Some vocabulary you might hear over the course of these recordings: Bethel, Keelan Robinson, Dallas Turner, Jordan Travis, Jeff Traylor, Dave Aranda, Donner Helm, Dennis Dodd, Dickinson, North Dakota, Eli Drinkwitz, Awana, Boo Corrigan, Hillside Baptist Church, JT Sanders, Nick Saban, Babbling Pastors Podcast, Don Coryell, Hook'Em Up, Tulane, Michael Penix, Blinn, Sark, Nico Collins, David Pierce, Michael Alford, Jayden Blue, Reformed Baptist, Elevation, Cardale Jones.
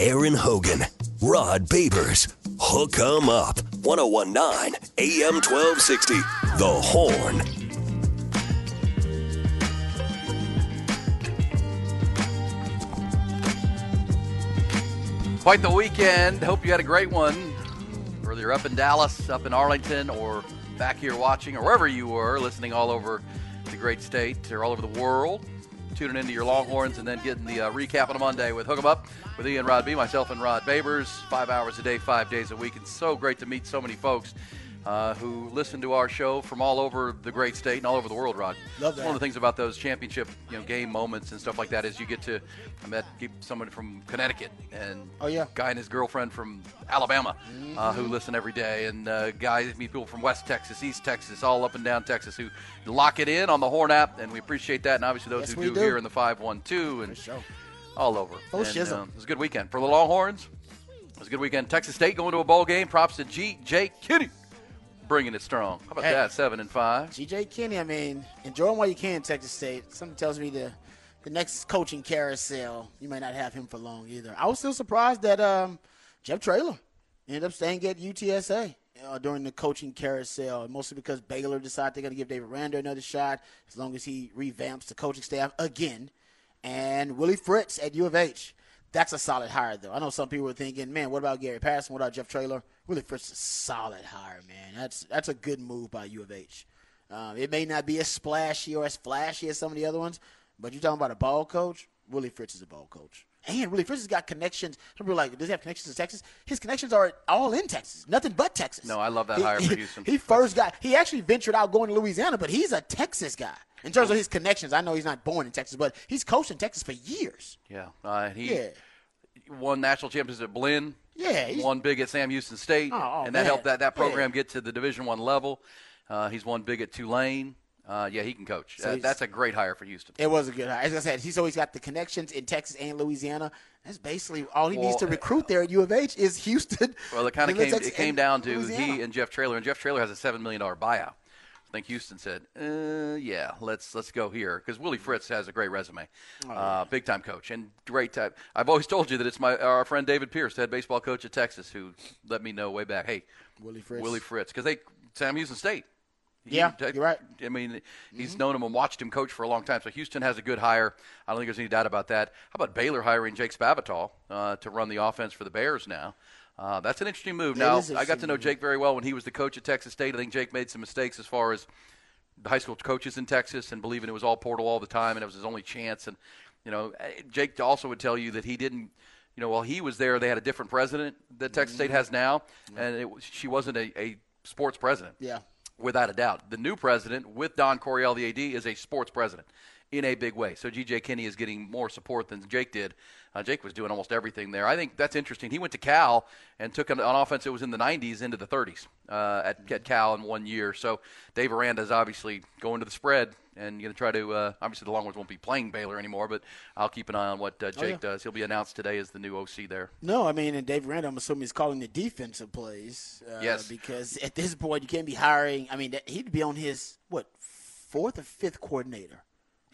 Aaron Hogan, Rod Babers, Hook'Em Up, 1019 AM 1260, The Horn. Quite the weekend. Hope you had a great one. Whether you're up in Dallas, up in Arlington, or back here watching, or wherever you were, listening all over the great state or all over the world. Tuning into your Longhorns and then getting the recap on a Monday with Hook'em Up with Ian Rod B, myself and Rod Babers, 5 hours a day, 5 days a week. It's so great to meet so many folks who listen to our show from all over the great state and all over the world, Rod. Love that. One of the things about those championship game moments and stuff like that is you get to, I met someone from Connecticut and a guy and his girlfriend from Alabama who listen every day, and guys, meet people from West Texas, East Texas, all up and down Texas who lock it in on the Horn app, and we appreciate that, and obviously those who do here in the 512 and all over. It was a good weekend. For the Longhorns, it was a good weekend. Texas State going to a bowl game. Props to G.J. Kinne. Bringing it strong. How about that? 7-5. G.J. Kinne, enjoying while you can, Texas State. Something tells me the next coaching carousel, you might not have him for long either. I was still surprised that Jeff Traylor ended up staying at UTSA during the coaching carousel, mostly because Baylor decided they're going to give David Rando another shot as long as he revamps the coaching staff again. And Willie Fritz at U of H. That's a solid hire, though. I know some people were thinking, man, what about Gary Patterson? What about Jeff Traylor? Willie Fritz is a solid hire, man. That's a good move by U of H. It may not be as splashy or as flashy as some of the other ones, but you're talking about a ball coach? Willie Fritz is a ball coach. And Willie Fritz has got connections. Some people are like, does he have connections to Texas? His connections are all in Texas, nothing but Texas. No, I love that hire for Houston. He actually ventured out going to Louisiana, but he's a Texas guy. In terms of his connections, I know he's not born in Texas, but he's coached in Texas for years. Yeah. He won national championships at Blinn. Yeah. He won big at Sam Houston State, and that helped that program get to the Division I level. He's won big at Tulane. He can coach. So that's a great hire for Houston. It was a good hire. As I said, he's always got the connections in Texas and Louisiana. That's basically all he needs to recruit there at U of H is Houston. Well, it came down to Louisiana. He and Jeff Traylor, has a $7 million buyout. I think Houston said, let's go here. Because Willie Fritz has a great resume, big-time coach, and great type. I've always told you that it's our friend David Pierce, head baseball coach at Texas, who let me know way back, hey, Willie Fritz. Because Sam Houston State. You're right. He's known him and watched him coach for a long time. So Houston has a good hire. I don't think there's any doubt about that. How about Baylor hiring Jake Spavital to run the offense for the Bears now? That's an interesting move. Now, I got to know Jake very well when he was the coach at Texas State. I think Jake made some mistakes as far as the high school coaches in Texas and believing it was all portal all the time and it was his only chance. And, Jake also would tell you that he didn't, while he was there, they had a different president that Texas State has now, and she wasn't a sports president. Yeah. Without a doubt. The new president with Don Coryell, the AD, is a sports president in a big way. So G.J. Kinne is getting more support than Jake did. Jake was doing almost everything there. I think that's interesting. He went to Cal and took an offense that was in the 90s into the 30s at Cal in 1 year. So Dave Aranda is obviously going to the spread and going to try to obviously the Longhorns won't be playing Baylor anymore, but I'll keep an eye on what Jake does. He'll be announced today as the new OC there. No, and Dave Aranda, I'm assuming, is calling the defensive plays. Yes. Because at this point you can't be hiring. He'd be on his, fourth or fifth coordinator.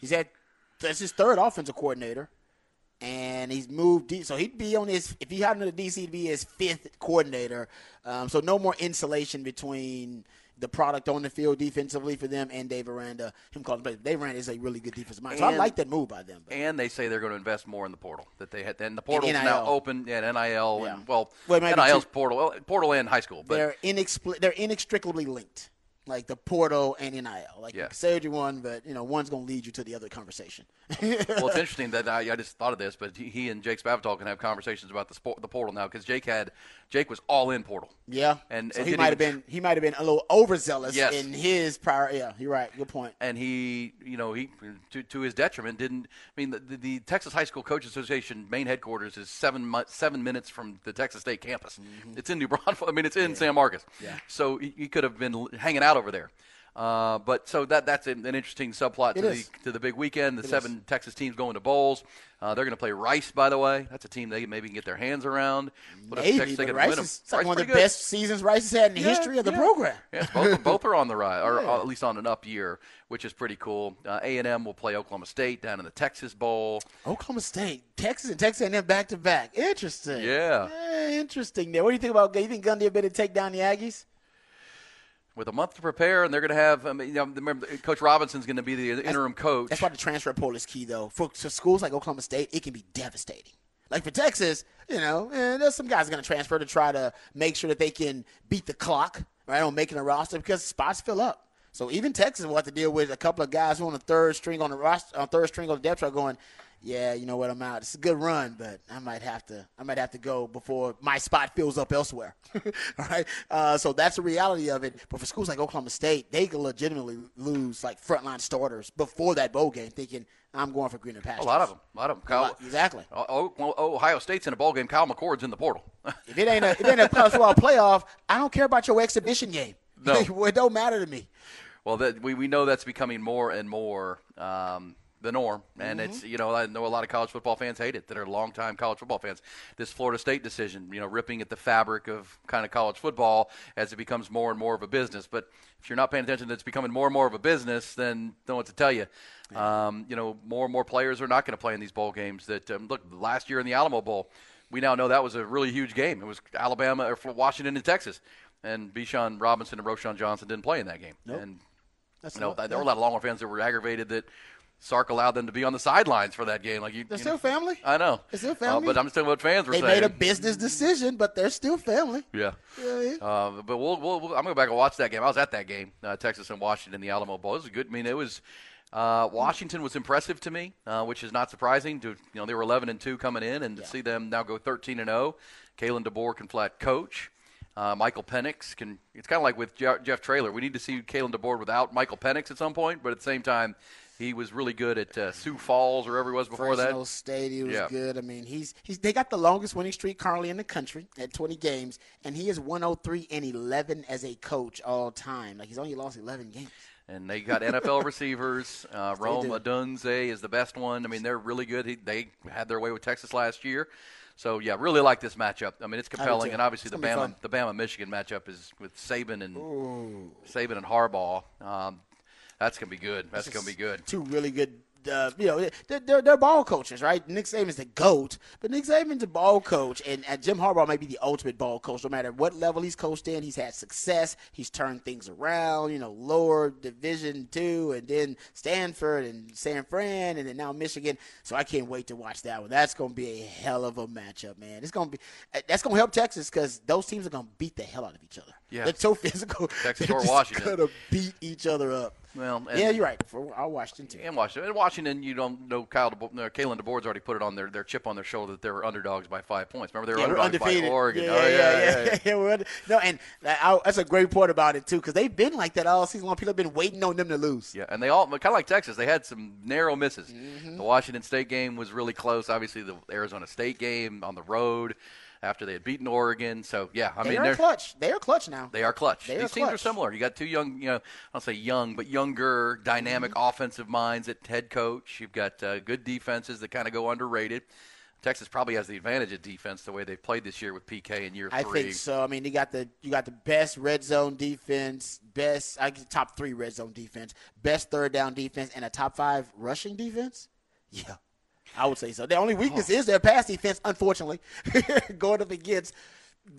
That's his third offensive coordinator, and he's moved deep. So he'd be on his, if he had another DC, he'd be his fifth coordinator. So no more insulation between the product on the field defensively for them and Dave Aranda. Him calling plays. Dave Aranda is a really good defensive mind. So I like that move by them. But. And they say they're going to invest more in the portal that they had. And the portal is now open at NIL and NIL's portal and high school. But they're inextricably linked. like the portal and NIL. Like, you can say what you want, but, you know, one's going to lead you to the other conversation. Well, it's interesting that I just thought of this, but he and Jake Spavital can have conversations about the portal now, because Jake was all in portal. Yeah. And so he might have been a little overzealous in his prior. Yeah, you're right. Good point. And he to his detriment, didn't. I mean, the Texas High School Coaches Association main headquarters is 7 minutes from the Texas State campus. Mm-hmm. It's in New Braunfels. I mean, it's in San Marcos. Yeah. So he could have been hanging out over there. But so that's an interesting subplot to the big weekend. The seven Texas teams going to bowls. They're going to play Rice, by the way. That's a team they maybe can get their hands around. Rice is one of the best seasons Rice has had in the history of the program. Yes, both are on the rise, or at least on an up year, which is pretty cool. A&M will play Oklahoma State down in the Texas Bowl. Oklahoma State, Texas, and Texas A&M back-to-back. Interesting. Yeah, interesting there. What do you think about – you think Gundy better take down the Aggies? With a month to prepare, and they're going to have remember, Coach Robinson's going to be the interim coach. That's why the transfer portal is key, though. For schools like Oklahoma State, it can be devastating. Like for Texas, there's some guys going to transfer to try to make sure that they can beat the clock, right, on making a roster, because spots fill up. So even Texas will have to deal with a couple of guys who on the third string on the roster, on third string on the depth chart going, yeah, you know what, I'm out. It's a good run, but I might have to go before my spot fills up elsewhere. All right, so that's the reality of it. But for schools like Oklahoma State, they can legitimately lose like frontline starters before that bowl game, thinking I'm going for greener pastures. A lot of them. Exactly. Ohio State's in a bowl game. Kyle McCord's in the portal. If it ain't a college football playoff, I don't care about your exhibition game. No, it don't matter to me. Well, we know that's becoming more and more. The norm, and it's, I know a lot of college football fans hate it that are longtime college football fans. This Florida State decision, ripping at the fabric of kind of college football as it becomes more and more of a business. But if you're not paying attention that it's becoming more and more of a business, then don't know what to tell you. More and more players are not going to play in these bowl games. That last year in the Alamo Bowl, we now know that was a really huge game. It was Alabama or Washington and Texas, and Bijan Robinson and Roshan Johnson didn't play in that game. Nope. And there were a lot of Longhorn fans that were aggravated that Sark allowed them to be on the sidelines for that game. They're still family. I know. They're still family. But I'm just telling what fans were saying. They made a business decision, but they're still family. Yeah. But we'll I'm going to go back and watch that game. I was at that game, Texas and Washington, the Alamo Bowl. It was good. I mean, it was Washington was impressive to me, which is not surprising. They were 11-2 coming in, and to see them now go 13-0. Kalen DeBoer can flat coach. Michael Penix can. It's kind of like with Jeff Traylor. We need to see Kalen DeBoer without Michael Penix at some point, but at the same time, he was really good at Sioux Falls or wherever he was before that. Fresno State, he was good. I mean, they got the longest winning streak currently in the country at 20 games, and he is 103-11 as a coach all time. Like, he's only lost 11 games. And they got NFL receivers. Rome Odunze is the best one. I mean, they're really good. They had their way with Texas last year. So, yeah, really like this matchup. I mean, it's compelling, and obviously the Bama-Michigan matchup is with Saban and Harbaugh. That's going to be good. That's going to be good. Two really good, they're ball coaches, right? Nick Saban's the GOAT, but Nick Saban's a ball coach, and Jim Harbaugh might be the ultimate ball coach. No matter what level he's coached in, he's had success. He's turned things around, lower Division II, and then Stanford and San Fran, and then now Michigan. So I can't wait to watch that one. That's going to be a hell of a matchup, man. That's going to help Texas because those teams are going to beat the hell out of each other. Yeah. They're so physical. Texas or Washington. They're going to beat each other up. Well, you're right. For Washington too. And Washington, you don't know Kalen DeBoer's already put it on their chip on their shoulder that they were underdogs by 5 points. Remember, they were underdogs by Oregon. That's a great point about it too, because they've been like that all season long. People have been waiting on them to lose. Yeah, and they all kind of like Texas. They had some narrow misses. Mm-hmm. The Washington State game was really close. Obviously, the Arizona State game on the road. After they had beaten Oregon. So, yeah. They're clutch. They are clutch now. They are clutch. These teams are similar. You got two young, I'll say young, but younger, dynamic offensive minds at head coach. You've got good defenses that kind of go underrated. Texas probably has the advantage of defense the way they've played this year with PK in year three. I think so. I mean, you got the best red zone defense, top three red zone defense, best third down defense, and a top five rushing defense. Yeah. I would say so. Their only weakness is their pass defense, unfortunately, going up against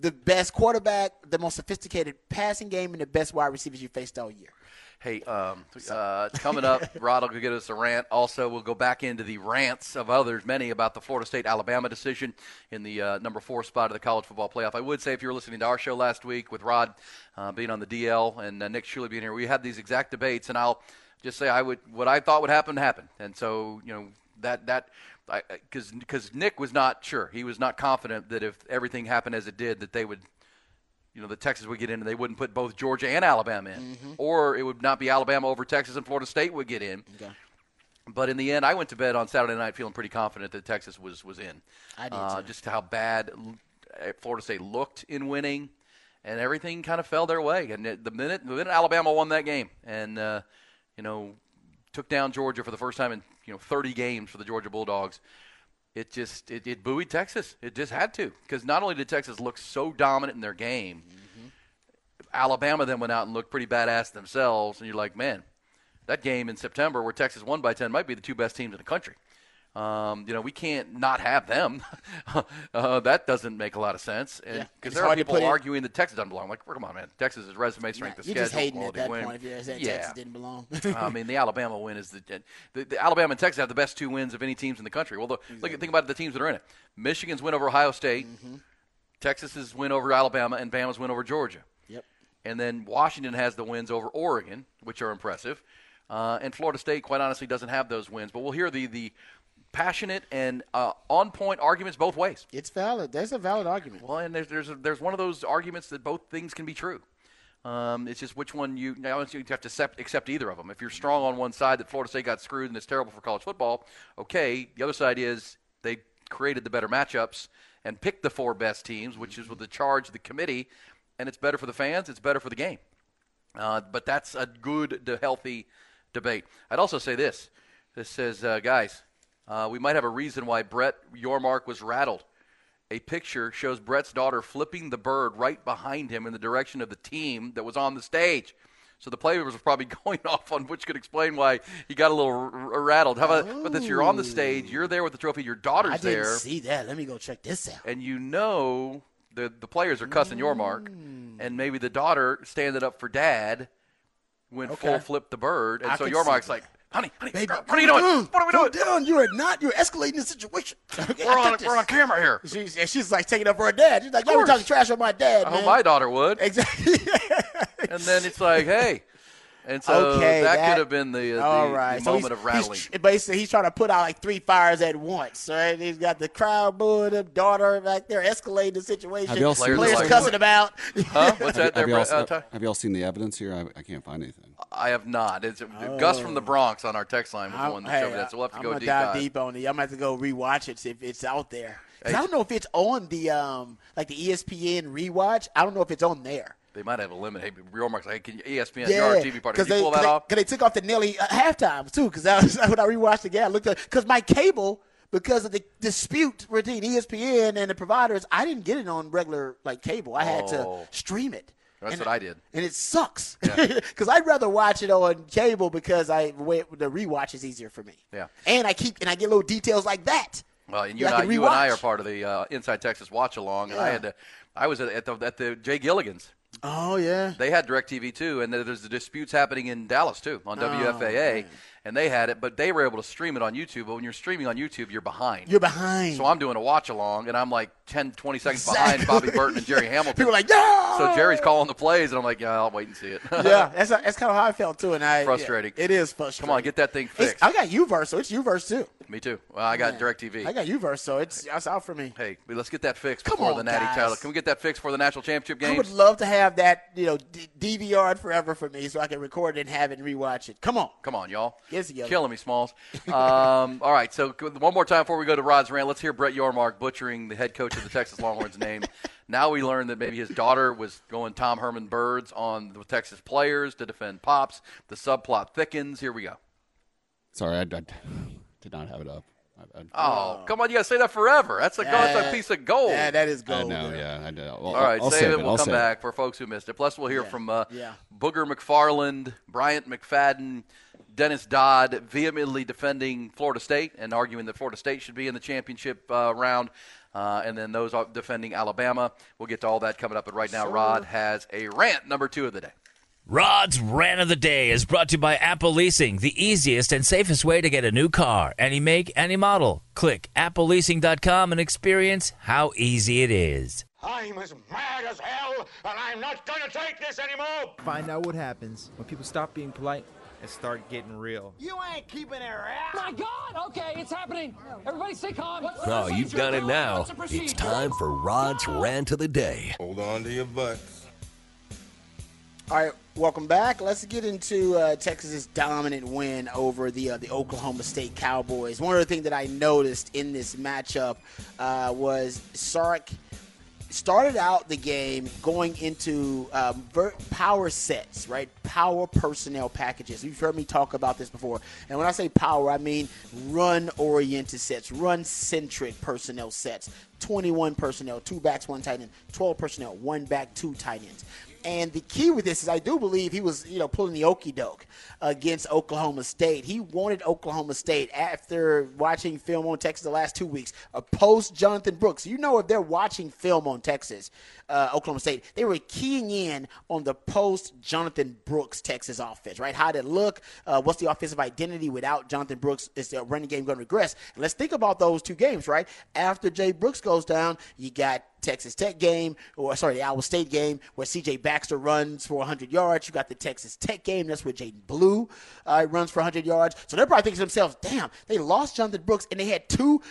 the best quarterback, the most sophisticated passing game, and the best wide receivers you faced all year. Hey, coming up, Rod will go get us a rant. Also, we'll go back into the rants of others, many about the Florida State-Alabama decision in the number 4 spot of the college football playoff. I would say if you were listening to our show last week with Rod being on the DL and Nick Shuley being here, we had these exact debates, and I'll just say what I thought would happen happened. And so, you know, because Nick was not sure. He was not confident that if everything happened as it did, that they would – you know, the Texas would get in, and they wouldn't put both Georgia and Alabama in. Mm-hmm. Or it would not be Alabama over Texas and Florida State would get in. Okay. But in the end, I went to bed on Saturday night feeling pretty confident that Texas was in. I did, too. Just how bad Florida State looked in winning, and everything kind of fell their way. And the minute Alabama won that game and, you know, took down Georgia for the first time in, 30 games for the Georgia Bulldogs, It buoyed Texas. It just had to, because not only did Texas look so dominant in their game, mm-hmm. Alabama then went out and looked pretty badass themselves, and you're like, man, that game in September where Texas won by 10 might be the two best teams in the country. We can't not have them. That doesn't make a lot of sense, because there are people arguing that Texas doesn't belong. I'm like, come on, man. Texas's resume strength, the schedule, quality win. You're just hating at that point if you're saying Texas didn't belong. I mean, the Alabama win is the Alabama and Texas have the best two wins of any teams in the country. Well, think about the teams that are in it. Michigan's win over Ohio State, mm-hmm. Texas's win over Alabama, and Bama's win over Georgia. Yep. And then Washington has the wins over Oregon, which are impressive, and Florida State, quite honestly, doesn't have those wins. But we'll hear the passionate and on-point arguments both ways. It's valid. There's a valid argument. Well, and there's one of those arguments that both things can be true. It's just which one you have to accept either of them. If you're strong on one side that Florida State got screwed and it's terrible for college football, okay. The other side is they created the better matchups and picked the 4 best teams, which is with the charge of the committee, and it's better for the fans. It's better for the game. But that's a good, healthy debate. I'd also say this. This says, guys – we might have a reason why Brett Yormark was rattled. A picture shows Brett's daughter flipping the bird right behind him in the direction of the team that was on the stage. So the players were probably going off on which could explain why he got a little rattled. How about this? You're on the stage. You're there with the trophy. Your daughter's there. I didn't see that. Let me go check this out. And the players are cussing Yormark, and maybe the daughter standing up for dad went full flip the bird. And so Yormark's like, Honey, baby, what are you doing? What are we doing? Down. You are not. You're escalating the situation. Okay, we're on camera here. She's like taking up for her dad. She's like, you were talking trash on my dad. I hope my daughter would. Exactly. And then it's like, hey. And so that could have been the moment of rattling. Basically, he's trying to put out like 3 fires at once, right? He's got the crowd booing him, daughter back there escalating the situation. Players cussing about. Huh? What's that there, Brett? Have you all seen the evidence here? I can't find anything. I have not. Gus from the Bronx on our text line was the one that showed me that, so we'll have to go deep on it. I'm going to have to go rewatch it if it's out there. I don't know if it's on the the ESPN rewatch. I don't know if it's on there. They might have eliminated. Hey, real marks. Hey, can you ESPN your TV party? Can you pull that off? Because they took off the Nelly halftime too. Because when I rewatched again, I looked at because my cable, because of the dispute between ESPN and the providers, I didn't get it on regular cable. I had to stream it. That's what I did. And it sucks because I'd rather watch it on cable because the rewatch is easier for me. Yeah. And I get little details like that. Well, and you and I are part of the Inside Texas Watch Along, and I was at the Jay Gilligan's. Oh, yeah. They had DirecTV, too, and there's the disputes happening in Dallas, too, on WFAA, man. And they had it, but they were able to stream it on YouTube. But when you're streaming on YouTube, you're behind. So I'm doing a watch-along, and I'm 10, 20 seconds behind Bobby Burton and Jerry Hamilton. People are like, no! So Jerry's calling the plays, and I'm like, yeah, I'll wait and see it. Yeah, that's kind of how I felt, too. And frustrating. It is frustrating. Come on, get that thing fixed. I got YouVerse, so it's YouVerse, too. Me, too. Well, I got DirecTV. I got YouVerse, so it's out for me. Hey, let's get that fixed before the Natty title. Can we get that fixed for the National Championship game? I would love to have that, DVR'd forever for me so I can record it and have it and rewatch it. Come on, y'all. Yes, killing me, Smalls. All right, so one more time before we go to Rod's rant, let's hear Brett Yormark butchering the head coach of the Texas Longhorns' name. Now we learn that maybe his daughter was going Tom Herman birds on the Texas players to defend Pops. The subplot thickens. Here we go. Sorry, I did not have it up. Come on, you got to say that forever. That's a piece of gold. Yeah, that is gold. I know, I know. Well, all right, save it. We'll come back for folks who missed it. Plus, we'll hear from Booger McFarland, Bryant McFadden, Dennis Dodd vehemently defending Florida State and arguing that Florida State should be in the championship round, and then those defending Alabama. We'll get to all that coming up. But right now, Rod has a rant, number 2 of the day. Rod's Rant of the Day is brought to you by Apple Leasing, the easiest and safest way to get a new car. Any make, any model. Click appleleasing.com and experience how easy it is. I'm as mad as hell, and I'm not going to take this anymore. Find out what happens when people stop being polite and start getting real. You ain't keeping their ass. My God, okay, it's happening. Everybody stay calm. No, you've done it now. It's time for Rod's Rant of the Day. Hold on to your butts. All right. Welcome back. Let's get into Texas's dominant win over the Oklahoma State Cowboys. One of the things that I noticed in this matchup was Sark started out the game going into power sets, right? Power personnel packages. You've heard me talk about this before. And when I say power, I mean run-oriented sets, run-centric personnel sets. 21 personnel, 2 backs, 1 tight end, 12 personnel, 1 back, 2 tight ends. And the key with this is I do believe he was, pulling the okey doke against Oklahoma State. He wanted Oklahoma State, after watching film on Texas the last 2 weeks, opposed Jonathan Brooks. If they're watching film on Texas, Oklahoma State, they were keying in on the post-Jonathan Brooks Texas offense, right? How did it look? What's the offensive identity without Jonathan Brooks? Is the running game going to regress? And let's think about those 2 games, right? After Jay Brooks goes down, you got the Iowa State game where C.J. Baxter runs for 100 yards. You got the Texas Tech game. That's where Jaden Blue runs for 100 yards. So they're probably thinking to themselves, damn, they lost Jonathan Brooks, and they had 2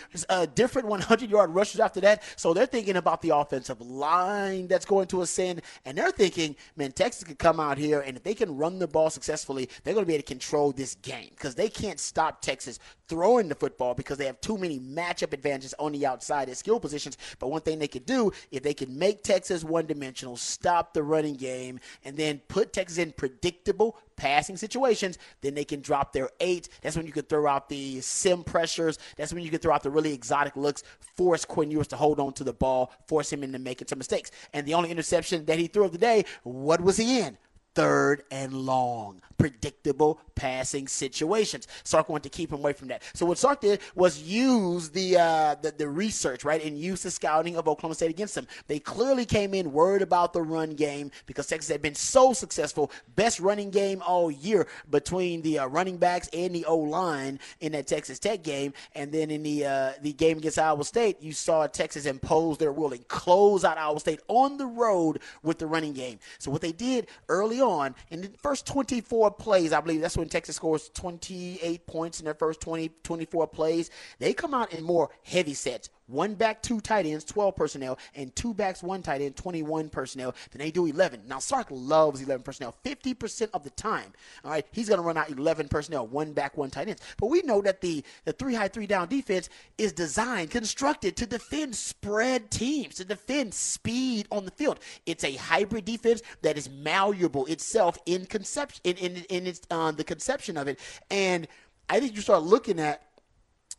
different 100-yard rushes after that. So they're thinking about the offensive line that's going to ascend, and they're thinking, man, Texas could come out here, and if they can run the ball successfully, they're going to be able to control this game because they can't stop Texas throwing the football because they have too many matchup advantages on the outside at skill positions. But one thing they could do, if they can make Texas one-dimensional, stop the running game, and then put Texas in predictable passing situations, then they can drop their 8. That's when you could throw out the sim pressures. That's when you could throw out the really exotic looks, force Quinn Ewers to hold on to the ball, force him into making some mistakes. And the only interception that he threw of the day, what was he in? 3rd and long, predictable passing situations. Sark wanted to keep him away from that. So what Sark did was use the research, right, and use the scouting of Oklahoma State against them. They clearly came in worried about the run game because Texas had been so successful, best running game all year between the running backs and the O-line in that Texas Tech game. And then in the game against Iowa State, you saw Texas impose their will and close out Iowa State on the road with the running game. So what they did early on, in the first 24 plays, I believe that's when Texas scores 28 points in their first 24 plays. They come out in more heavy sets. 1 back, 2 tight ends, 12 personnel, and 2 backs, 1 tight end, 21 personnel. Then they do 11. Now, Sark loves 11 personnel 50% of the time. All right, he's going to run out 11 personnel, 1 back, 1 tight ends. But we know that the 3-high, 3-down defense is designed, constructed to defend spread teams, to defend speed on the field. It's a hybrid defense that is malleable itself in conception, the conception of it. And I think you start looking at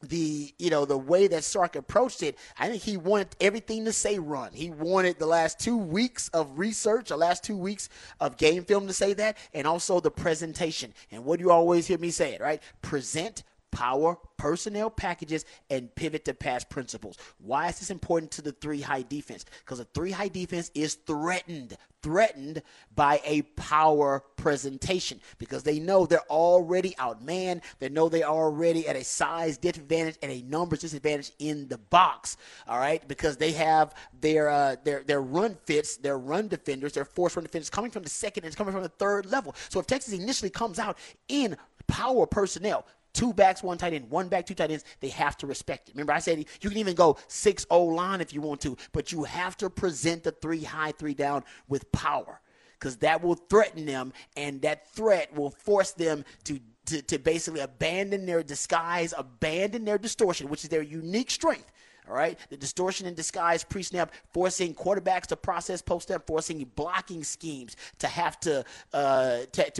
the way that Sark approached it. I think he wanted everything to say run. He wanted the last 2 weeks of research, the last 2 weeks of game film to say that, and also the presentation. And what do you always hear me say it, right? Present power personnel packages and pivot to pass principles. Why is this important to the 3-high defense? Because a 3-high defense is threatened by a power presentation because they know they're already outmanned. They know they're already at a size disadvantage and a numbers disadvantage in the box. All right, because they have their run fits, their run defenders, their forced run defenders coming from the 2nd and coming from the 3rd level. So if Texas initially comes out in power personnel, 2 backs, 1 tight end, 1 back, 2 tight ends, they have to respect it. Remember, I said you can even go 6-0 line if you want to, but you have to present the 3-high, 3-down with power because that will threaten them, and that threat will force them to basically abandon their disguise, abandon their distortion, which is their unique strength. All right, the distortion and disguise pre-snap, forcing quarterbacks to process post-snap, forcing blocking schemes to have to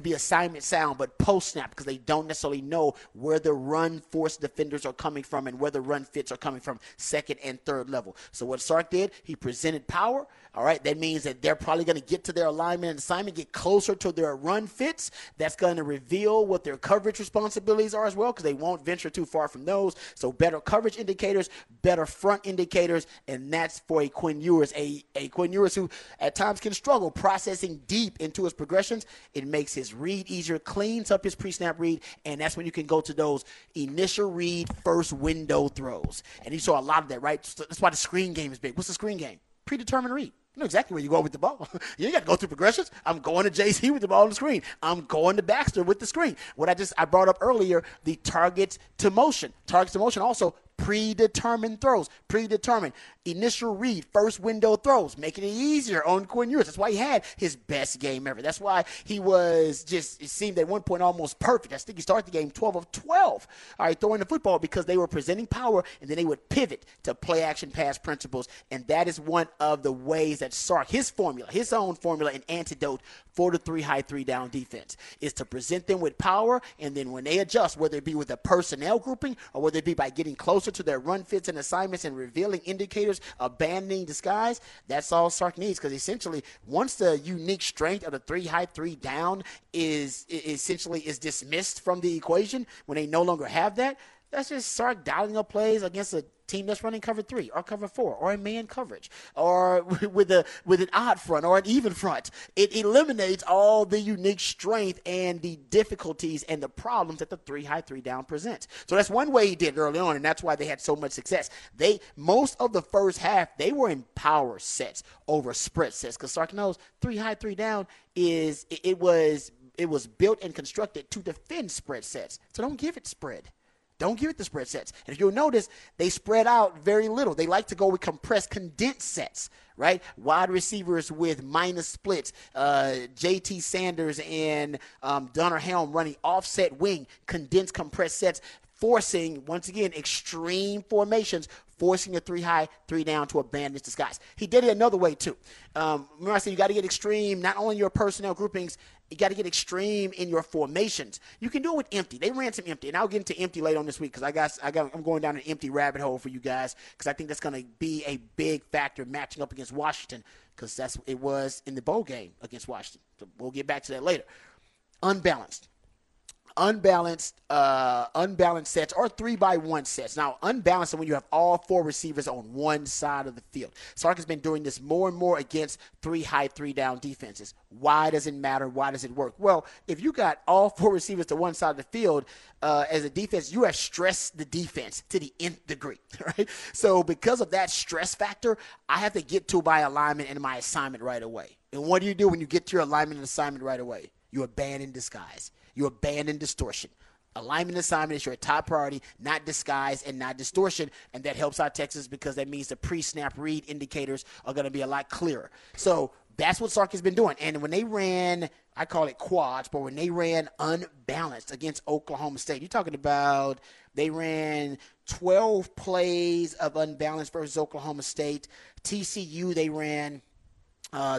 be assignment sound, but post-snap because they don't necessarily know where the run force defenders are coming from and where the run fits are coming from, 2nd and 3rd level. So what Sark did, he presented power. All right, that means that they're probably going to get to their alignment and assignment, get closer to their run fits. That's going to reveal what their coverage responsibilities are as well because they won't venture too far from those. So better coverage indicators, better front indicators, and that's for a Quinn Ewers. A Quinn Ewers who at times can struggle processing deep into his progressions. It makes his read easier, cleans up his pre-snap read, and that's when you can go to those initial read, first window throws. And you saw a lot of that, right? So that's why the screen game is big. What's the screen game? Predetermined read. You know exactly where you go with the ball. You got to go through progressions. I'm going to JC with the ball on the screen. I'm going to Baxter with the screen. What I brought up earlier, the targets to motion. Targets to motion also predetermined throws. Predetermined initial read, first window throws, making it easier on Quinn Ewers. That's why he had his best game ever. That's why he was just, it seemed at one point almost perfect. I think he started the game 12 of 12, all right, throwing the football because they were presenting power, and then they would pivot to play action pass principles. And that is one of the ways that Sark, his own formula and antidote for the high three down defense is to present them with power. And then when they adjust, whether it be with a personnel grouping or whether it be by getting closer to their run fits and assignments and revealing indicators, abandoning disguise, that's all Sark needs. Because essentially, once the unique strength of the high three down is essentially dismissed from the equation, when they no longer have that, that's just Sark dialing up plays against a team that's running cover three or cover four or a man coverage or with an odd front or an even front. It eliminates all the unique strength and the difficulties and the problems that the high three down presents. So that's one way he did early on, and that's why they had so much success. Most of the first half, they were in power sets over spread sets because Sark knows high three down it was built and constructed to defend spread sets. So don't give it spread. Don't give it the spread sets. And if you'll notice, they spread out very little. They like to go with compressed, condensed sets, right? Wide receivers with minus splits. JT Sanders and Donner Helm running offset wing, condensed, compressed sets, forcing, once again, extreme formations, forcing a high, three down to abandon his disguise. He did it another way, too. Remember I said you got to get extreme, not only your personnel groupings, you got to get extreme in your formations. You can do it with empty. They ran some empty, and I'll get into empty later on this week because I'm going down an empty rabbit hole for you guys because I think that's going to be a big factor matching up against Washington because it was in the bowl game against Washington. So we'll get back to that later. Unbalanced sets or 3-by-1 sets. Now, unbalanced is when you have all four receivers on one side of the field. Sark has been doing this more and more against high three down defenses. Why does it matter? Why does it work? Well, if you got all four receivers to one side of the field as a defense, you have stressed the defense to the nth degree, right? So because of that stress factor, I have to get to my alignment and my assignment right away. And what do you do when you get to your alignment and assignment right away? You abandon disguise. You abandon distortion. Alignment assignment is your top priority, not disguise and not distortion, and that helps out Texas because that means the pre-snap read indicators are going to be a lot clearer. So that's what Sark has been doing. And when they ran, I call it quads, but when they ran unbalanced against Oklahoma State, you're talking about they ran 12 plays of unbalanced versus Oklahoma State. TCU, they ran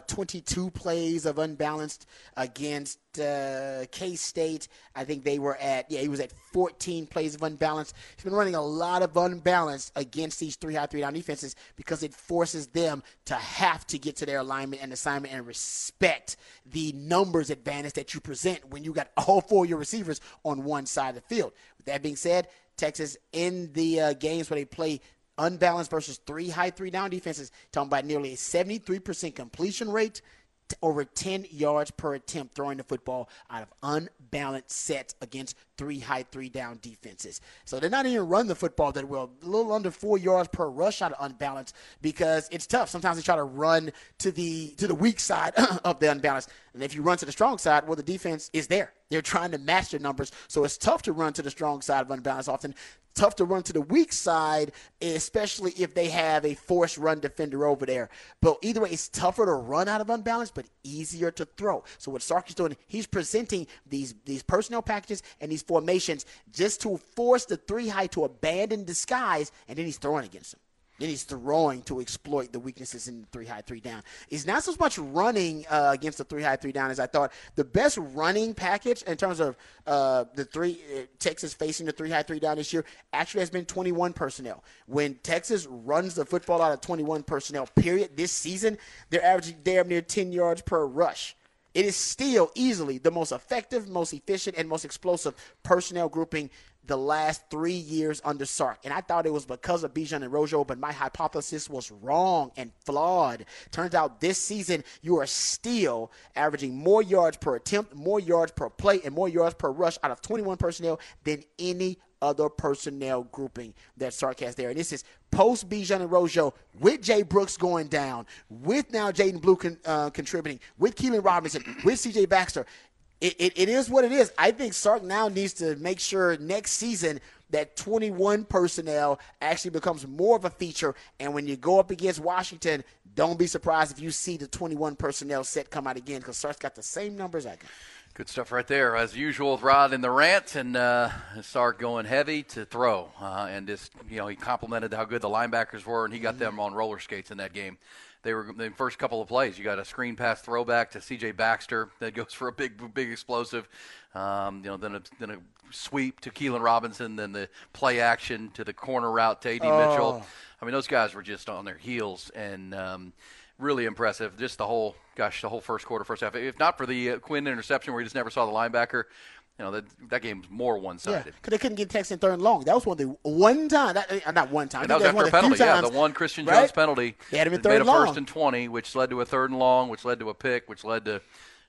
22 plays of unbalanced against K-State. I think they were he was at 14 plays of unbalanced. He's been running a lot of unbalanced against these high three down defenses because it forces them to have to get to their alignment and assignment and respect the numbers advantage that you present when you got all four of your receivers on one side of the field. With that being said, Texas in the games where they play unbalanced versus high three down defenses, talking about nearly a 73% completion rate, over 10 yards per attempt throwing the football out of unbalanced sets against high three down defenses. So they're not even running the football that well, a little under 4 yards per rush out of unbalanced because it's tough. Sometimes they try to run to the weak side of the unbalanced. And if you run to the strong side, well, the defense is there. They're trying to match their numbers. So it's tough to run to the strong side of unbalanced often. Tough to run to the weak side, especially if they have a forced run defender over there. But either way, it's tougher to run out of unbalanced, but easier to throw. So what Sark is doing, he's presenting these personnel packages and these formations just to force the three high to abandon disguise, and then he's throwing against them. Then he's throwing to exploit the weaknesses in the high three down. He's not so much running against the high three down as I thought. The best running package in terms of Texas facing the high three down this year actually has been 21 personnel. When Texas runs the football out of 21 personnel, period, this season, they're averaging damn near 10 yards per rush. it is still easily the most effective, most efficient, and most explosive personnel grouping the last 3 years under Sark. And I thought it was because of Bijan and Rojo, but my hypothesis was wrong and flawed. Turns out this season you are still averaging more yards per attempt, more yards per play, and more yards per rush out of 21 personnel than any other personnel grouping that Sark has there. And this is post Bijan and Rojo, with Jay Brooks going down, with now Jaden Blue contributing, with Keelan Robinson, with C.J. Baxter. It is what it is. I think Sark now needs to make sure next season that 21 personnel actually becomes more of a feature. And when you go up against Washington, don't be surprised if you see the 21 personnel set come out again, because Sark's got the same numbers I got. Good stuff right there. As usual, with Rod in the rant, and Sark going heavy to throw. And just, you know, he complimented how good the linebackers were, and he got them on roller skates in that game. They were the first couple of plays. You got a screen pass throwback to C.J. Baxter that goes for a big explosive. You know, then a sweep to Keelan Robinson, then the play action to the corner route to A.D. Mitchell. I mean, those guys were just on their heels and really impressive. Just the whole, the whole first quarter, first half. If not for the Quinn interception where he just never saw the linebacker, you know, that game's more one-sided. Yeah, because they couldn't get Texan third and long. That was one of the penalty. Yeah, the one Christian Jones penalty. They had him in third and long. Made a first and 20, which led to a third and long, which led to a pick, which led to,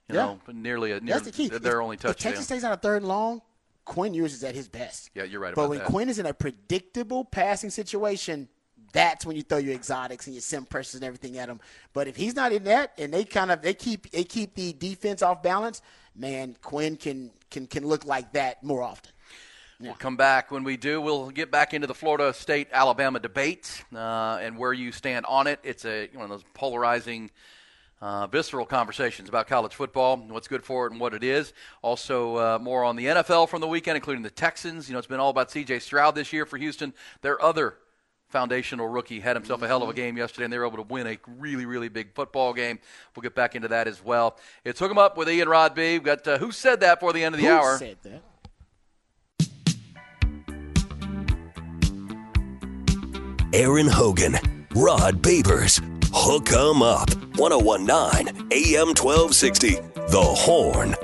you know, nearly a – that's the key. Their only touchdown. If Texas stays on a third and long, Quinn Ewers is at his best. Yeah, you're right about that. But when Quinn is in a predictable passing situation, that's when you throw your exotics and your sim pressures and everything at him. But if he's not in that and they keep the defense off balance, man, Quinn can look like that more often. Yeah. We'll come back. When we do, we'll get back into the Florida State-Alabama debate and where you stand on it. It's one of those polarizing, visceral conversations about college football and what's good for it and what it is. Also, more on the NFL from the weekend, including the Texans. You know, it's been all about C.J. Stroud this year for Houston. Their other foundational rookie had himself a hell of a game yesterday, and they were able to win a really, really big football game. We'll get back into that as well. It's Hook'em Up with Ian Rod B. We've got Who Said That for the end of the hour. Who said that? Aaron Hogan, Rod Babers, Hook'Em Up, 1019 AM 1260, The Horn.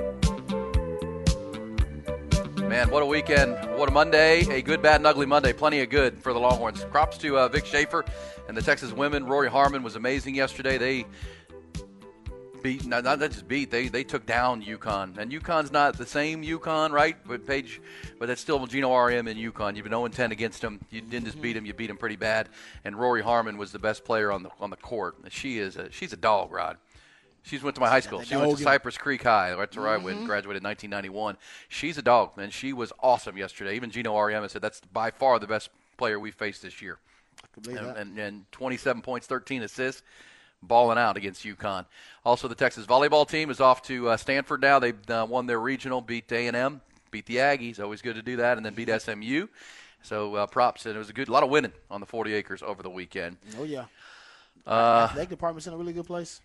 Man, what a weekend. What a Monday. A good, bad, and ugly Monday. Plenty of good for the Longhorns. Props to Vic Schaefer and the Texas women. Rori Harmon was amazing yesterday. They beat, not just beat, they took down UConn. And UConn's not the same UConn, right? But that's still Geno Auriemma and UConn. You've been 0-10 against them. You didn't just beat them. You beat them pretty bad. And Rori Harmon was the best player on the court. She's a dog, Rod. She went to my high school. She went to Cypress Creek High. That's where I went. Graduated in 1991. She's a dog, and she was awesome yesterday. Even Geno Auriemma said that's by far the best player we faced this year. And 27 points, 13 assists, balling out against UConn. Also, the Texas volleyball team is off to Stanford now. They won their regional, beat A&M, beat the Aggies. Always good to do that, and then beat SMU. So props, and it was a lot of winning on the 40 acres over the weekend. Oh yeah, the athletic department's in a really good place.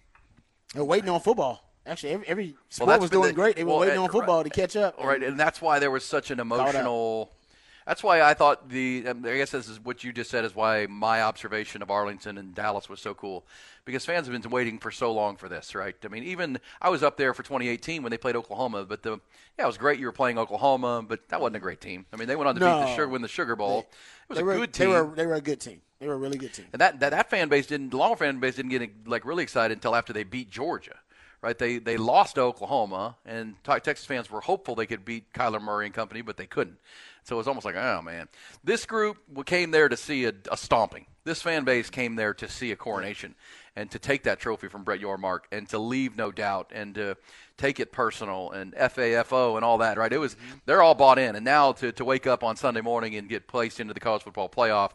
They're waiting on football. Actually, every sport was doing great. They were waiting on football to catch up. Right, and that's why there was such an emotional – that's why I thought I guess this is what you just said is why my observation of Arlington and Dallas was so cool, because fans have been waiting for so long for this, right? I mean, even – I was up there for 2018 when they played Oklahoma, but it was great you were playing Oklahoma, but that wasn't a great team. I mean, they went on to win the Sugar Bowl. It was a good team. They were a good team. They were a really good team. And that fan base the Longhorn fan base didn't get like really excited until after they beat Georgia, right? They lost to Oklahoma, and Texas fans were hopeful they could beat Kyler Murray and company, but they couldn't. So it was almost like, oh, man. This group came there to see a stomping. This fan base came there to see a coronation and to take that trophy from Brett Yormark and to leave no doubt and to take it personal and FAFO and all that, right? It was they're all bought in, and now to wake up on Sunday morning and get placed into the college football playoff,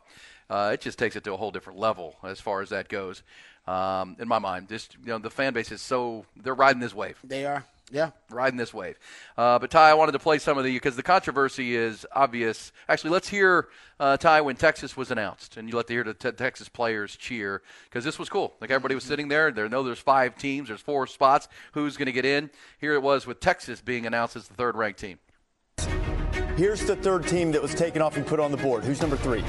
it just takes it to a whole different level as far as that goes. In my mind, just the fan base is so they're riding this wave. They are, yeah, riding this wave. But Ty, I wanted to play some of because the controversy is obvious. Actually, let's hear Ty when Texas was announced, and you let to hear the Texas players cheer because this was cool. Like everybody was sitting there. There's 5 teams. There's 4 spots. Who's going to get in? Here it was with Texas being announced as the 3rd-ranked team. Here's the 3rd team that was taken off and put on the board. Who's number 3?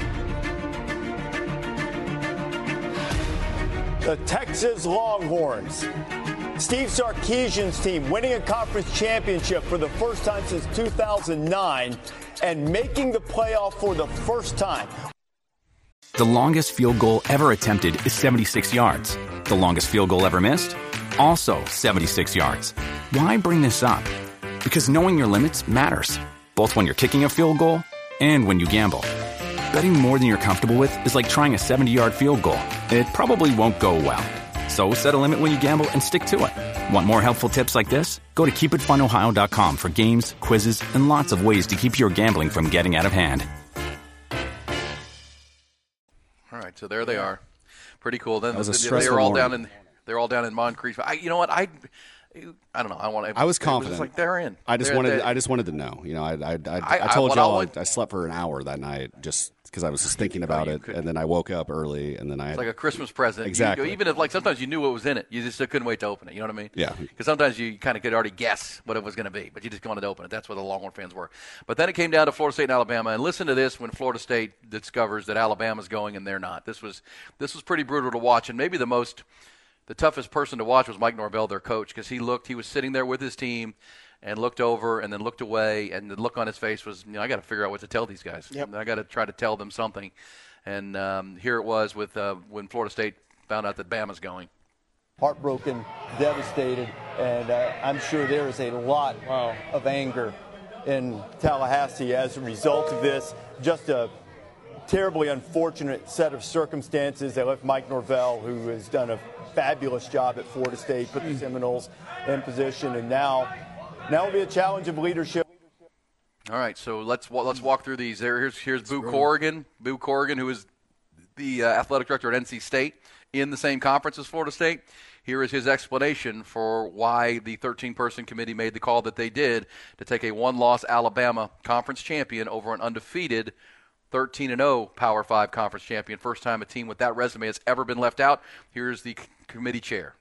The Texas Longhorns. Steve Sarkisian's team winning a conference championship for the first time since 2009 and making the playoff for the first time. The longest field goal ever attempted is 76 yards. The longest field goal ever missed? Also 76 yards. Why bring this up? Because knowing your limits matters, both when you're kicking a field goal and when you gamble. Betting more than you're comfortable with is like trying a 70-yard field goal. It probably won't go well. So set a limit when you gamble and stick to it. Want more helpful tips like this? Go to keepitfunohio.com for games, quizzes, and lots of ways to keep your gambling from getting out of hand. All right, so there they are. Pretty cool. Then they're all down in Moncrief. I was confident. It was like they're in. I just wanted to know. You know, I told y'all I slept for an hour that night just because I was just thinking about it, and then I woke up early, and then it's like a Christmas present. Exactly. Even if sometimes you knew what was in it, you just couldn't wait to open it. You know what I mean? Yeah. Because sometimes you kind of could already guess what it was going to be, but you just wanted to open it. That's where the Longhorn fans were. But then it came down to Florida State and Alabama, and listen to this: when Florida State discovers that Alabama's going and they're not, this was pretty brutal to watch, and maybe the toughest person to watch was Mike Norvell, their coach, because he was sitting there with his team and looked over and then looked away, and the look on his face was, I got to figure out what to tell these guys. Yep. I got to try to tell them something. And here it was with when Florida State found out that Bama's going. Heartbroken, devastated, and I'm sure there is a lot of anger in Tallahassee as a result of this. Just a terribly unfortunate set of circumstances that left Mike Norvell, who has done a fabulous job at Florida State, put the Seminoles in position, and now will be a challenge of leadership. All right, so let's walk through these. Here's Boo Corrigan. Boo Corrigan, who is the athletic director at NC State in the same conference as Florida State. Here is his explanation for why the 13-person committee made the call that they did to take a one-loss Alabama conference champion over an undefeated 13-0 Power 5 conference champion. First time a team with that resume has ever been left out. Here's the committee chair.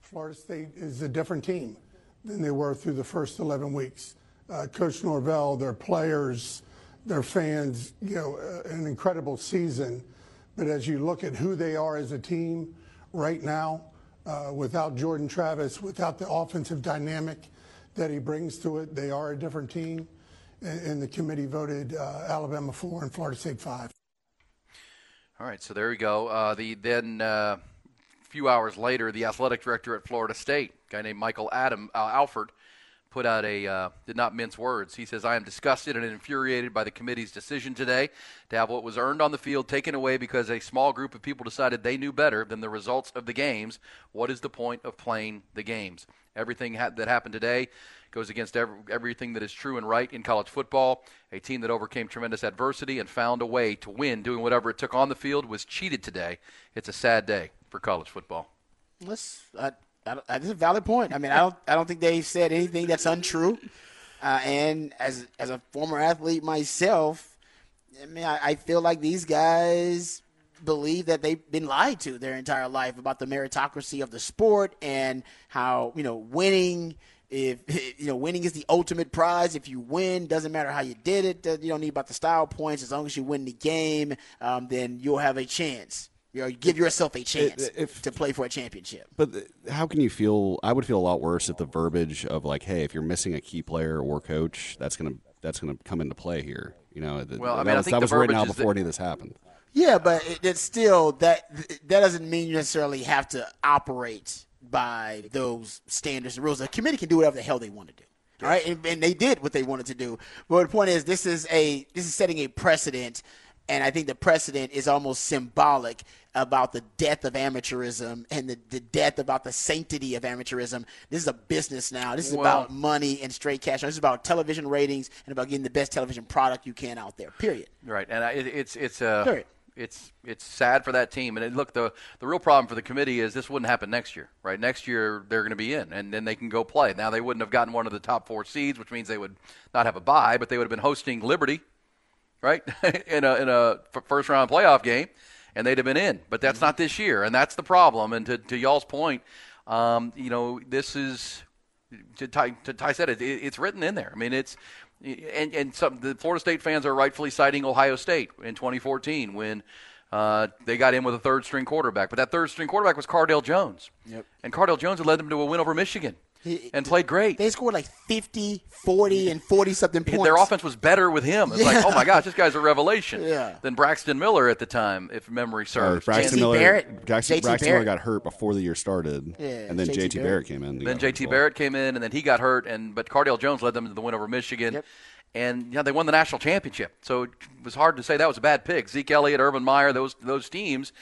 Florida State is a different team than they were through the first 11 weeks. Coach Norvell, their players, their fans, an incredible season. But as you look at who they are as a team right now, without Jordan Travis, without the offensive dynamic that he brings to it, they are a different team. And the committee voted Alabama 4 and Florida State 5. All right, so there you go. Then a few hours later, the athletic director at Florida State, a guy named Michael Alford, put out did not mince words. He says, I am disgusted and infuriated by the committee's decision today to have what was earned on the field taken away because a small group of people decided they knew better than the results of the games. What is the point of playing the games? Everything that happened today goes against everything that is true and right in college football. A team that overcame tremendous adversity and found a way to win, doing whatever it took on the field, was cheated today. It's a sad day for college football. That's a valid point. I mean, I don't think they said anything that's untrue. And as a former athlete myself, I mean, I feel like these guys believe that they've been lied to their entire life about the meritocracy of the sport and how, winning – winning is the ultimate prize. If you win, doesn't matter how you did it. You don't need about the style points. As long as you win the game, then you'll have a chance. You give yourself a chance to play for a championship. But how can you feel? I would feel a lot worse if the verbiage of like, hey, if you're missing a key player or coach, that's gonna come into play here. I think that was written out before any of this happened. Yeah, but it's still that doesn't mean you necessarily have to operate by those standards and rules. The committee can do whatever the hell they want to do. All right, and they did what they wanted to do. But the point is, this is setting a precedent. And I think the precedent is almost symbolic about the death of amateurism and the death about the sanctity of amateurism. This is a business now. This is about money and straight cash. This is about television ratings and about getting the best television product you can out there, period. Right, and it's sad for that team. And look, the real problem for the committee is this wouldn't happen next year, right? Next year they're going to be in, and then they can go play. Now they wouldn't have gotten one of the top four seeds, which means they would not have a bye, but they would have been hosting Liberty, right, in a first-round playoff game, and they'd have been in. But that's not this year, and that's the problem. And to y'all's point, this is – to Ty said it, it's written in there. I mean, it's – And the Florida State fans are rightfully citing Ohio State in 2014 when They got in with a third-string quarterback. But that third-string quarterback was Cardale Jones. Yep. And Cardale Jones had led them to a win over Michigan and played great. They scored like 50, 40, and 40-something points. Their offense was better with him. It's like, oh, my gosh, this guy's a revelation. Yeah. Than Braxton Miller at the time, if memory serves. Braxton Miller got hurt before the year started, and then JT Barrett came in. Then JT Barrett came in, and then he got hurt, but Cardale Jones led them to the win over Michigan. Yep. And they won the national championship, so it was hard to say that was a bad pick. Zeke Elliott, Urban Meyer, those teams,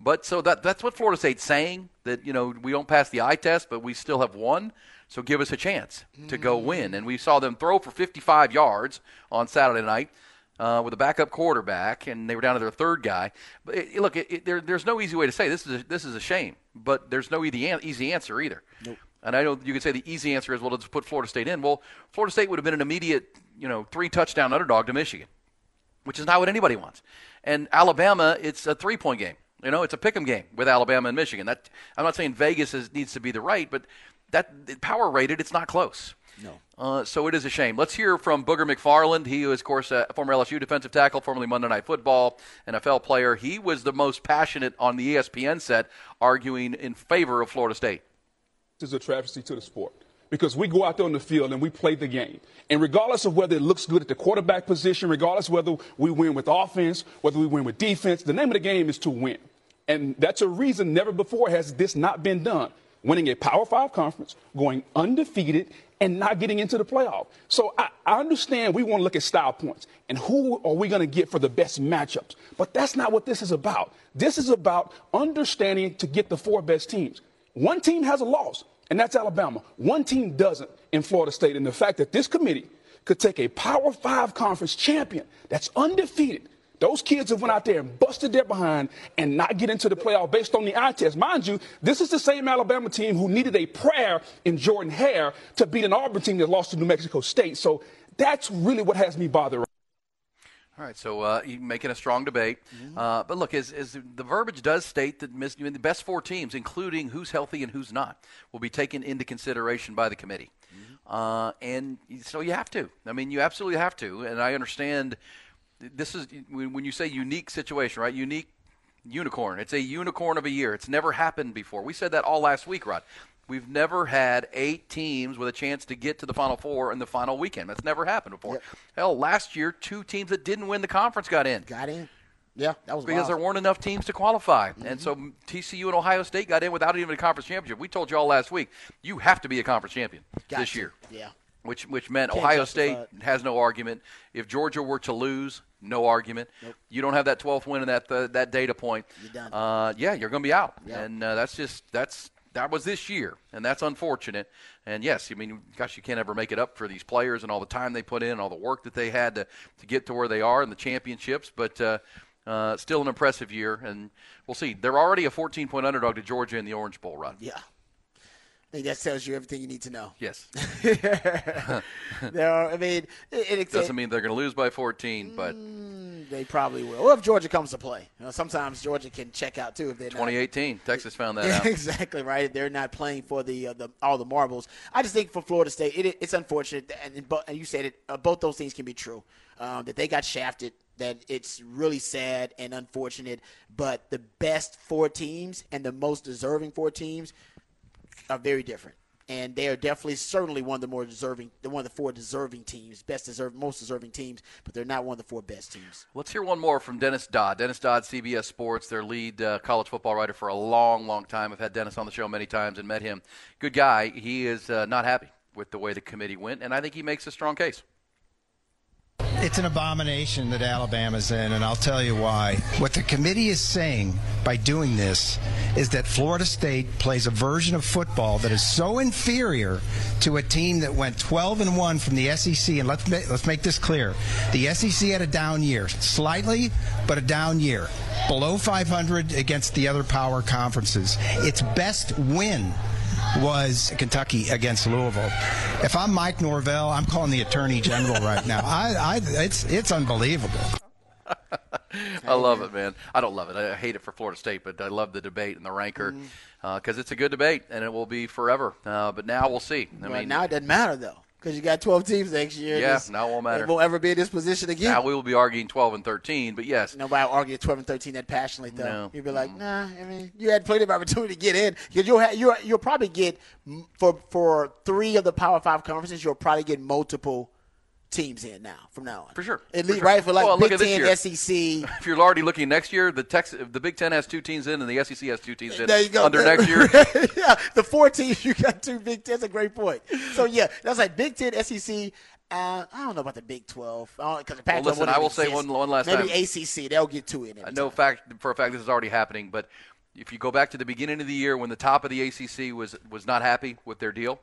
but so that's what Florida State's saying, that we don't pass the eye test, but we still have won. So give us a chance to go win. And we saw them throw for 55 yards on Saturday night with a backup quarterback, and they were down to their third guy. But there's no easy way to say this is a shame, but there's no easy answer either. Nope. And I know you could say the easy answer is, well, let's put Florida State in. Well, Florida State would have been an immediate, 3-touchdown underdog to Michigan, which is not what anybody wants. And Alabama, it's a 3-point game. It's a pick'em game with Alabama and Michigan. That, I'm not saying Vegas needs to be the right, but that power rated, it's not close. No. So it is a shame. Let's hear from Booger McFarland. He is, of course, a former LSU defensive tackle, formerly Monday Night Football, NFL player. He was the most passionate on the ESPN set, arguing in favor of Florida State. Is a travesty to the sport, because we go out there on the field and we play the game. And regardless of whether it looks good at the quarterback position, regardless whether we win with offense, whether we win with defense, the name of the game is to win. And that's a reason never before has this not been done. Winning a Power 5 conference, going undefeated, and not getting into the playoff. So I understand we want to look at style points and who are we going to get for the best matchups. But that's not what this is about. This is about understanding to get the 4 best teams. One team has a loss, and that's Alabama. One team doesn't in Florida State. And the fact that this committee could take a Power 5 conference champion that's undefeated, those kids have went out there and busted their behind and not get into the playoff based on the eye test. Mind you, this is the same Alabama team who needed a prayer in Jordan Hare to beat an Auburn team that lost to New Mexico State. So that's really what has me bothered. All right, so making a strong debate. But look, as the verbiage does state that the best 4 teams, including who's healthy and who's not, will be taken into consideration by the committee. And so you have to. I mean, you absolutely have to. And I understand this is when you say unique situation, right? Unique unicorn. It's a unicorn of a year. It's never happened before. We said that all last week, Rod. We've never had 8 teams with a chance to get to the Final Four in the final weekend. That's never happened before. Yep. Hell, last year, 2 teams that didn't win the conference got in. Yeah, that was because there weren't enough teams to qualify. And so TCU and Ohio State got in without even a conference championship. We told you all last week, you have to be a conference champion this year. Yeah. Which meant Ohio State has no argument. If Georgia were to lose, no argument. Nope. You don't have that 12th win and that data point. You're done. You're going to be out. Yep. And that was this year, and that's unfortunate. And, yes, I mean, gosh, you can't ever make it up for these players and all the time they put in, all the work that they had to get to where they are and the championships. But still an impressive year, and we'll see. They're already a 14-point underdog to Georgia in the Orange Bowl, Rod. Yeah. I think that tells you everything you need to know. Yes. It doesn't mean they're going to lose by 14, but they probably will. Well, if Georgia comes to play, sometimes Georgia can check out too if they're 2018, Texas found that out. Exactly right. They're not playing for all the marbles. I just think for Florida State, it's unfortunate, and you said it. Both those things can be true. That they got shafted. That it's really sad and unfortunate. But the best 4 teams and the most deserving 4 teams are very different, and they are certainly one of the more deserving, one of the 4 deserving teams, most deserving teams, but they're not one of the 4 best teams. Let's hear one more from Dennis Dodd. Dennis Dodd, CBS Sports, their lead college football writer for a long, long time. I've had Dennis on the show many times and met him. Good guy. He is not happy with the way the committee went, and I think he makes a strong case. It's an abomination that Alabama's in, and I'll tell you why. What the committee is saying by doing this is that Florida State plays a version of football that is so inferior to a team that went 12-1 from the SEC. And let's make this clear. The SEC had a down year, slightly, but a down year, below 500 against the other power conferences. Its best win was Kentucky against Louisville. If I'm Mike Norvell, I'm calling the Attorney General right now. It's unbelievable. I love it, man. I don't love it. I hate it for Florida State, but I love the debate and the rancor because it's a good debate, and it will be forever. But now we'll see. Now it doesn't matter, though. because you got 12 teams next year. Yeah, now it won't matter. It won't ever be in this position again. Now we will be arguing 12 and 13, but yes. Nobody will argue 12 and 13 that passionately, though. No. You'd be like, nah, I mean, you had plenty of opportunity to get in. You'll probably get, for three of the Power 5 conferences, you'll probably get multiple teams in now, from now on. For sure. At least, right? For like Big Ten, SEC. If you're already looking next year, the Big Ten has two teams in and the SEC has two teams in. There you go. Under next year. Yeah, the four teams, you got two Big Ten. That's a great point. So, yeah, that's like Big Ten, SEC. I don't know about the Big 12. Listen, I will say one last time. Maybe ACC. They'll get two in. I know for a fact this is already happening, but if you go back to the beginning of the year when the top of the ACC was not happy with their deal,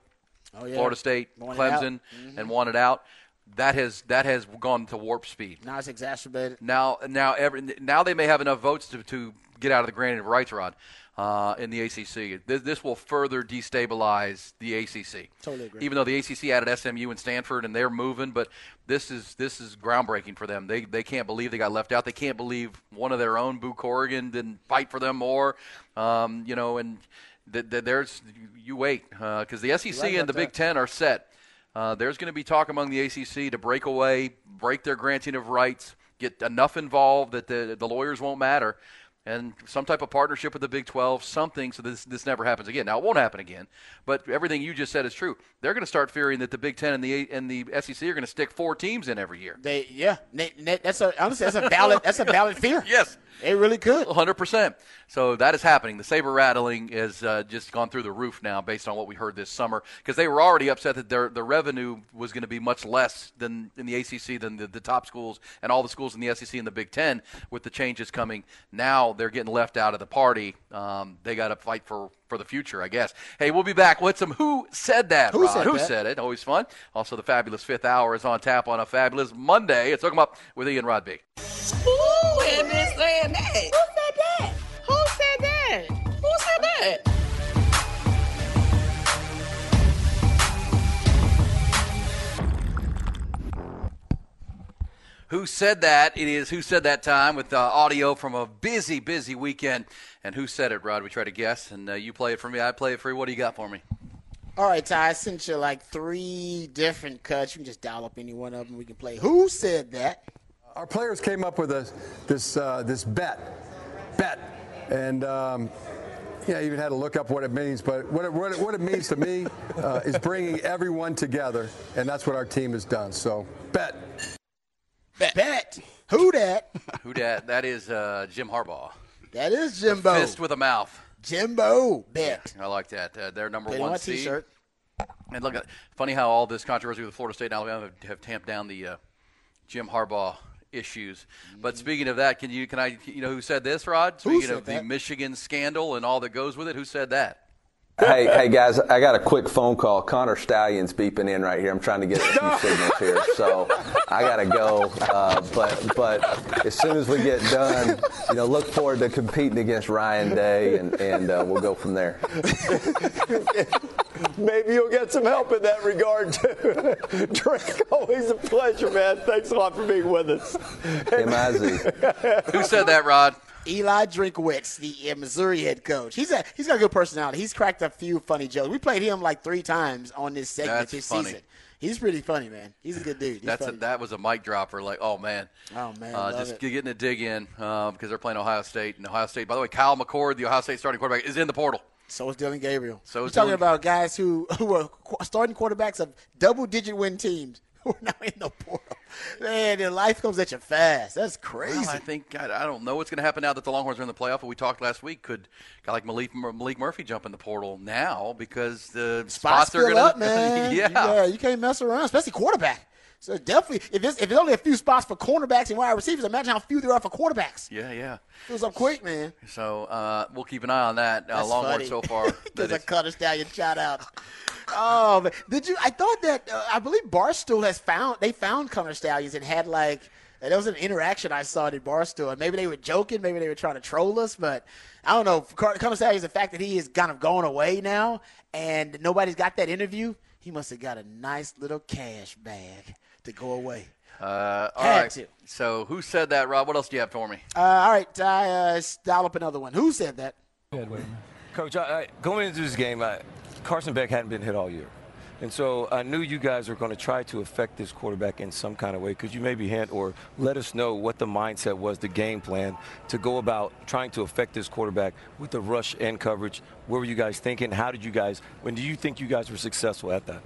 oh, yeah. Florida State, Clemson, and wanted out. That has gone to warp speed. Now it's exacerbated. Now they may have enough votes to get out of the granted rights, Rod, in the ACC. This will further destabilize the ACC. Totally agree. Even though the ACC added SMU and Stanford, and they're moving, but this is groundbreaking for them. They can't believe they got left out. They can't believe one of their own, Boo Corrigan, didn't fight for them more. You wait because the SEC and the Big Ten are set. There's going to be talk among the ACC to break away, break their granting of rights, get enough involved that the lawyers won't matter, and some type of partnership with the Big 12, something so this never happens again. Now, it won't happen again, but everything you just said is true. They're going to start fearing that the Big 10 and the SEC are going to stick four teams in every year. That's a valid fear. Yes. They really could. 100%. So that is happening. The saber rattling has just gone through the roof now based on what we heard this summer because they were already upset that their revenue was going to be much less than in the ACC than the top schools and all the schools in the SEC and the Big Ten with the changes coming. Now they're getting left out of the party. They got to fight for the future, I guess. Hey, we'll be back with some Who Said That, Rod? Who Said It? Always fun. Also, the fabulous fifth hour is on tap on a fabulous Monday. It's Hook'em Up with Ian Rod B. Ooh, and Miss Land. Who said that? Who said that? Who said that? Who said that? It is Who Said That time with audio from a busy, busy weekend. And who said it, Rod? We try to guess, and you play it for me. I play it for you. What do you got for me? All right, Ty, I sent you like three different cuts. You can just dial up any one of them. We can play Who Said That. Our players came up with this bet, and I even had to look up what it means. But what it means to me is bringing everyone together, and that's what our team has done. So bet, who dat? Who dat? That is Jim Harbaugh. That is Jimbo. A fist with a mouth. Jimbo bet. Yeah, I like that. They're number one seed. T-shirt. And look, funny how all this controversy with Florida State and Alabama have tamped down the Jim Harbaugh issues. But speaking of that, can I who said this, Rod? Speaking of the Michigan scandal and all that goes with it, who said that? Hey guys, I got a quick phone call. Connor Stalions beeping in right here. I'm trying to get a few signals here, so I gotta go. But as soon as we get done, look forward to competing against Ryan Day, and we'll go from there. Maybe you'll get some help in that regard too. Drake, always a pleasure, man. Thanks a lot for being with us. M-I-Z. Who said that, Rod? Eli Drinkwitz, the Missouri head coach. He's got a good personality. He's cracked a few funny jokes. We played him like three times on this segment season. He's pretty funny, man. He's a good dude. That was a mic dropper. Like, oh, man. Oh, man. Getting a dig in because they're playing Ohio State. And Ohio State, by the way, Kyle McCord, the Ohio State starting quarterback, is in the portal. So is Dylan Gabriel. So is talking about guys who are starting quarterbacks of double-digit win teams. We're now in the portal. Man, and life comes at you fast. That's crazy. Well, I think, God, I don't know what's going to happen now that the Longhorns are in the playoff, but we talked last week. Could a guy like Malik Murphy jump in the portal now because the spots are going to – man. Yeah, you can't mess around, especially quarterback. So definitely, if it's only a few spots for cornerbacks and wide receivers, imagine how few there are for quarterbacks. Yeah. It was up quick, man. So we'll keep an eye on that. Longhorn so far. There's a Cutter Stallion shout out. Oh, man. I thought that I believe Barstool found Connor Stalions and had like there was an interaction I saw at Barstool, and maybe they were joking, maybe they were trying to troll us, but I don't know. Connor Stalions, the fact that he is kind of gone away now, and nobody's got that interview, he must have got a nice little cash bag. To go away. All right. To. So who said that, Rob? What else do you have for me? All right. I dial up another one. Who said that? Coach, going into this game, Carson Beck hadn't been hit all year. And so I knew you guys were going to try to affect this quarterback in some kind of way. Could you maybe hint or let us know what the mindset was, the game plan, to go about trying to affect this quarterback with the rush and coverage? What were you guys thinking? How did you guys – when do you think you guys were successful at that?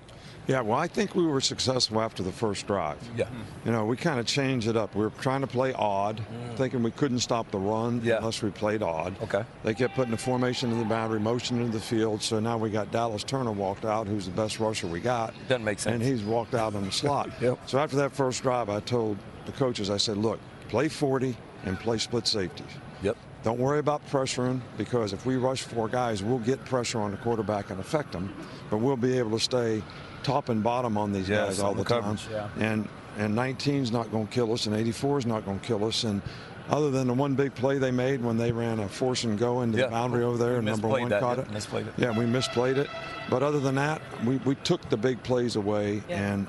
Yeah, well, I think we were successful after the first drive. Yeah. You know, we kind of changed it up. We were trying to play odd, thinking we couldn't stop the run unless we played odd. Okay. They kept putting the formation in the boundary, motion into the field, so now we got Dallas Turner walked out, who's the best rusher we got. Doesn't make sense. And he's walked out on the slot. Yep. So after that first drive, I told the coaches, I said, look, play 40 and play split safeties. Yep. Don't worry about pressuring, because if we rush four guys, we'll get pressure on the quarterback and affect them, but we'll be able to stay top and bottom on these guys all the time. Yeah. And 19's not going to kill us, and 84's not going to kill us. And other than the one big play they made when they ran a force and go into the boundary over there, and number one caught it. Misplayed it. Yeah, we misplayed it. But other than that, we took the big plays away, and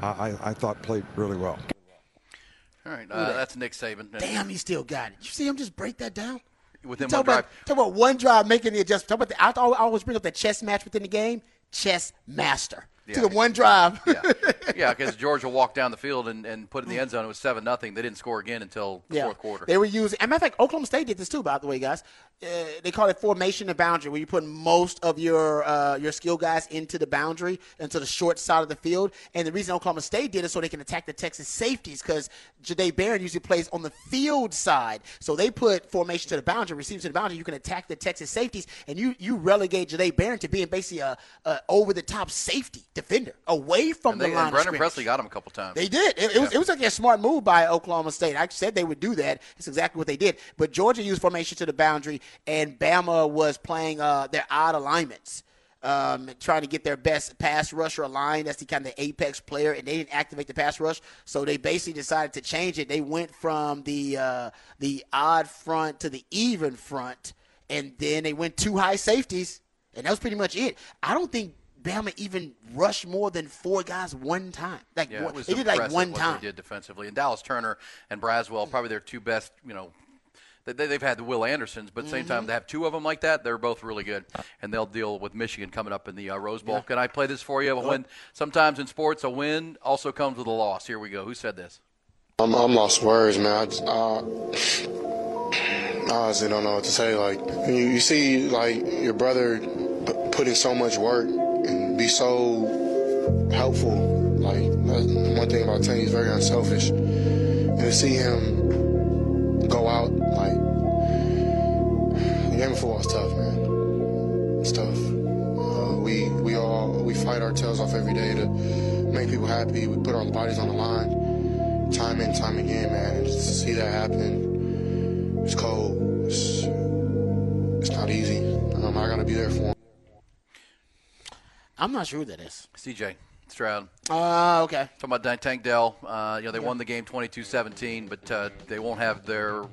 I thought played really well. All right, that's Nick Saban. Damn, he still got it. You see him just break that down? Within one drive. Talk about one drive making the adjustment. Talk about I always bring up the chess match within the game. Chess master. Yeah. To the one drive. Yeah, because Georgia walked down the field and put in the end zone. It was 7-0. They didn't score again until the fourth quarter. They were using – as a matter of fact, Oklahoma State did this too, by the way, guys. They call it formation and boundary, where you put most of your skill guys into the boundary, into the short side of the field. And the reason Oklahoma State did it so they can attack the Texas safeties, because Jahdae Barron usually plays on the field side. So they put formation to the boundary, receivers to the boundary. You can attack the Texas safeties, and you relegate Jahdae Barron to being basically a over-the-top safety defender away from the line of scrimmage. Brendan Presley got him a couple times. They did. It was like a smart move by Oklahoma State. I said they would do that. It's exactly what they did. But Georgia used formation to the boundary, and Bama was playing their odd alignments, trying to get their best pass rusher aligned. That's the kind of apex player, and they didn't activate the pass rush, so they basically decided to change it. They went from the odd front to the even front, and then they went two high safeties, and that was pretty much it. I don't think Bama even rushed more than four guys one time. Like they did like one time. What they did defensively, and Dallas Turner and Braswell, probably their two best. You know, they've had the Will Andersons, but at the same time, they have two of them like that. They're both really good, and they'll deal with Michigan coming up in the Rose Bowl. Yeah. Can I play this for you? When sometimes in sports, a win also comes with a loss. Here we go. Who said this? I'm lost words, man. I honestly don't know what to say. Like you see, like your brother putting so much work. Be so helpful. Like one thing about Tony, he's very unselfish, and to see him go out, like the game of football is tough, man. It's tough. We fight our tails off every day to make people happy. We put our bodies on the line, time in, time again, man. And just to see that happen, it's cold. It's not easy. I gotta be there for him. I'm not sure who that is. C.J. Stroud. Okay. Talking about Tank Dell. They won the game 22-17, but they won't have their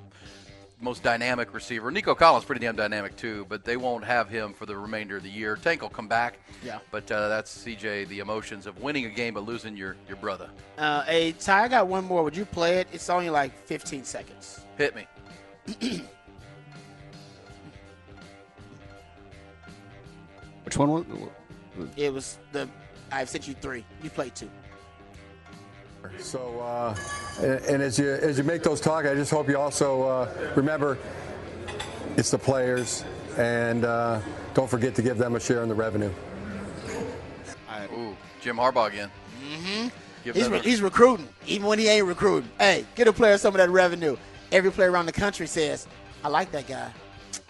most dynamic receiver. Nico Collins pretty damn dynamic too, but they won't have him for the remainder of the year. Tank will come back. Yeah. But that's C.J. The emotions of winning a game but losing your brother. Hey, Ty, I got one more. Would you play it? It's only like 15 seconds. Hit me. Which one was it? It was I've sent you three. You played two. So, and as you make those talks, I just hope you also remember it's the players, and don't forget to give them a share in the revenue. Ooh, Jim Harbaugh again. Mm-hmm. He's recruiting, even when he ain't recruiting. Hey, get a player some of that revenue. Every player around the country says, I like that guy.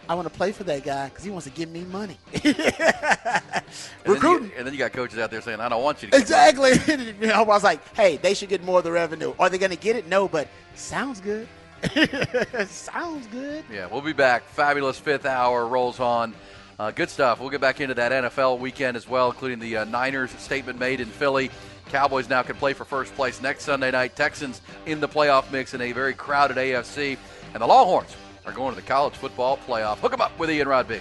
I want to play for that guy because he wants to give me money. Recruiting. And then you got coaches out there saying, I don't want you to get money. You know, I was like, hey, they should get more of the revenue. Are they going to get it? No, but sounds good. Sounds good. Yeah, we'll be back. Fabulous fifth hour rolls on. Good stuff. We'll get back into that NFL weekend as well, including the Niners statement made in Philly. Cowboys now can play for first place next Sunday night. Texans in the playoff mix in a very crowded AFC. And the Longhorns are going to the college football playoff. Hook 'em up with Ian Rod B.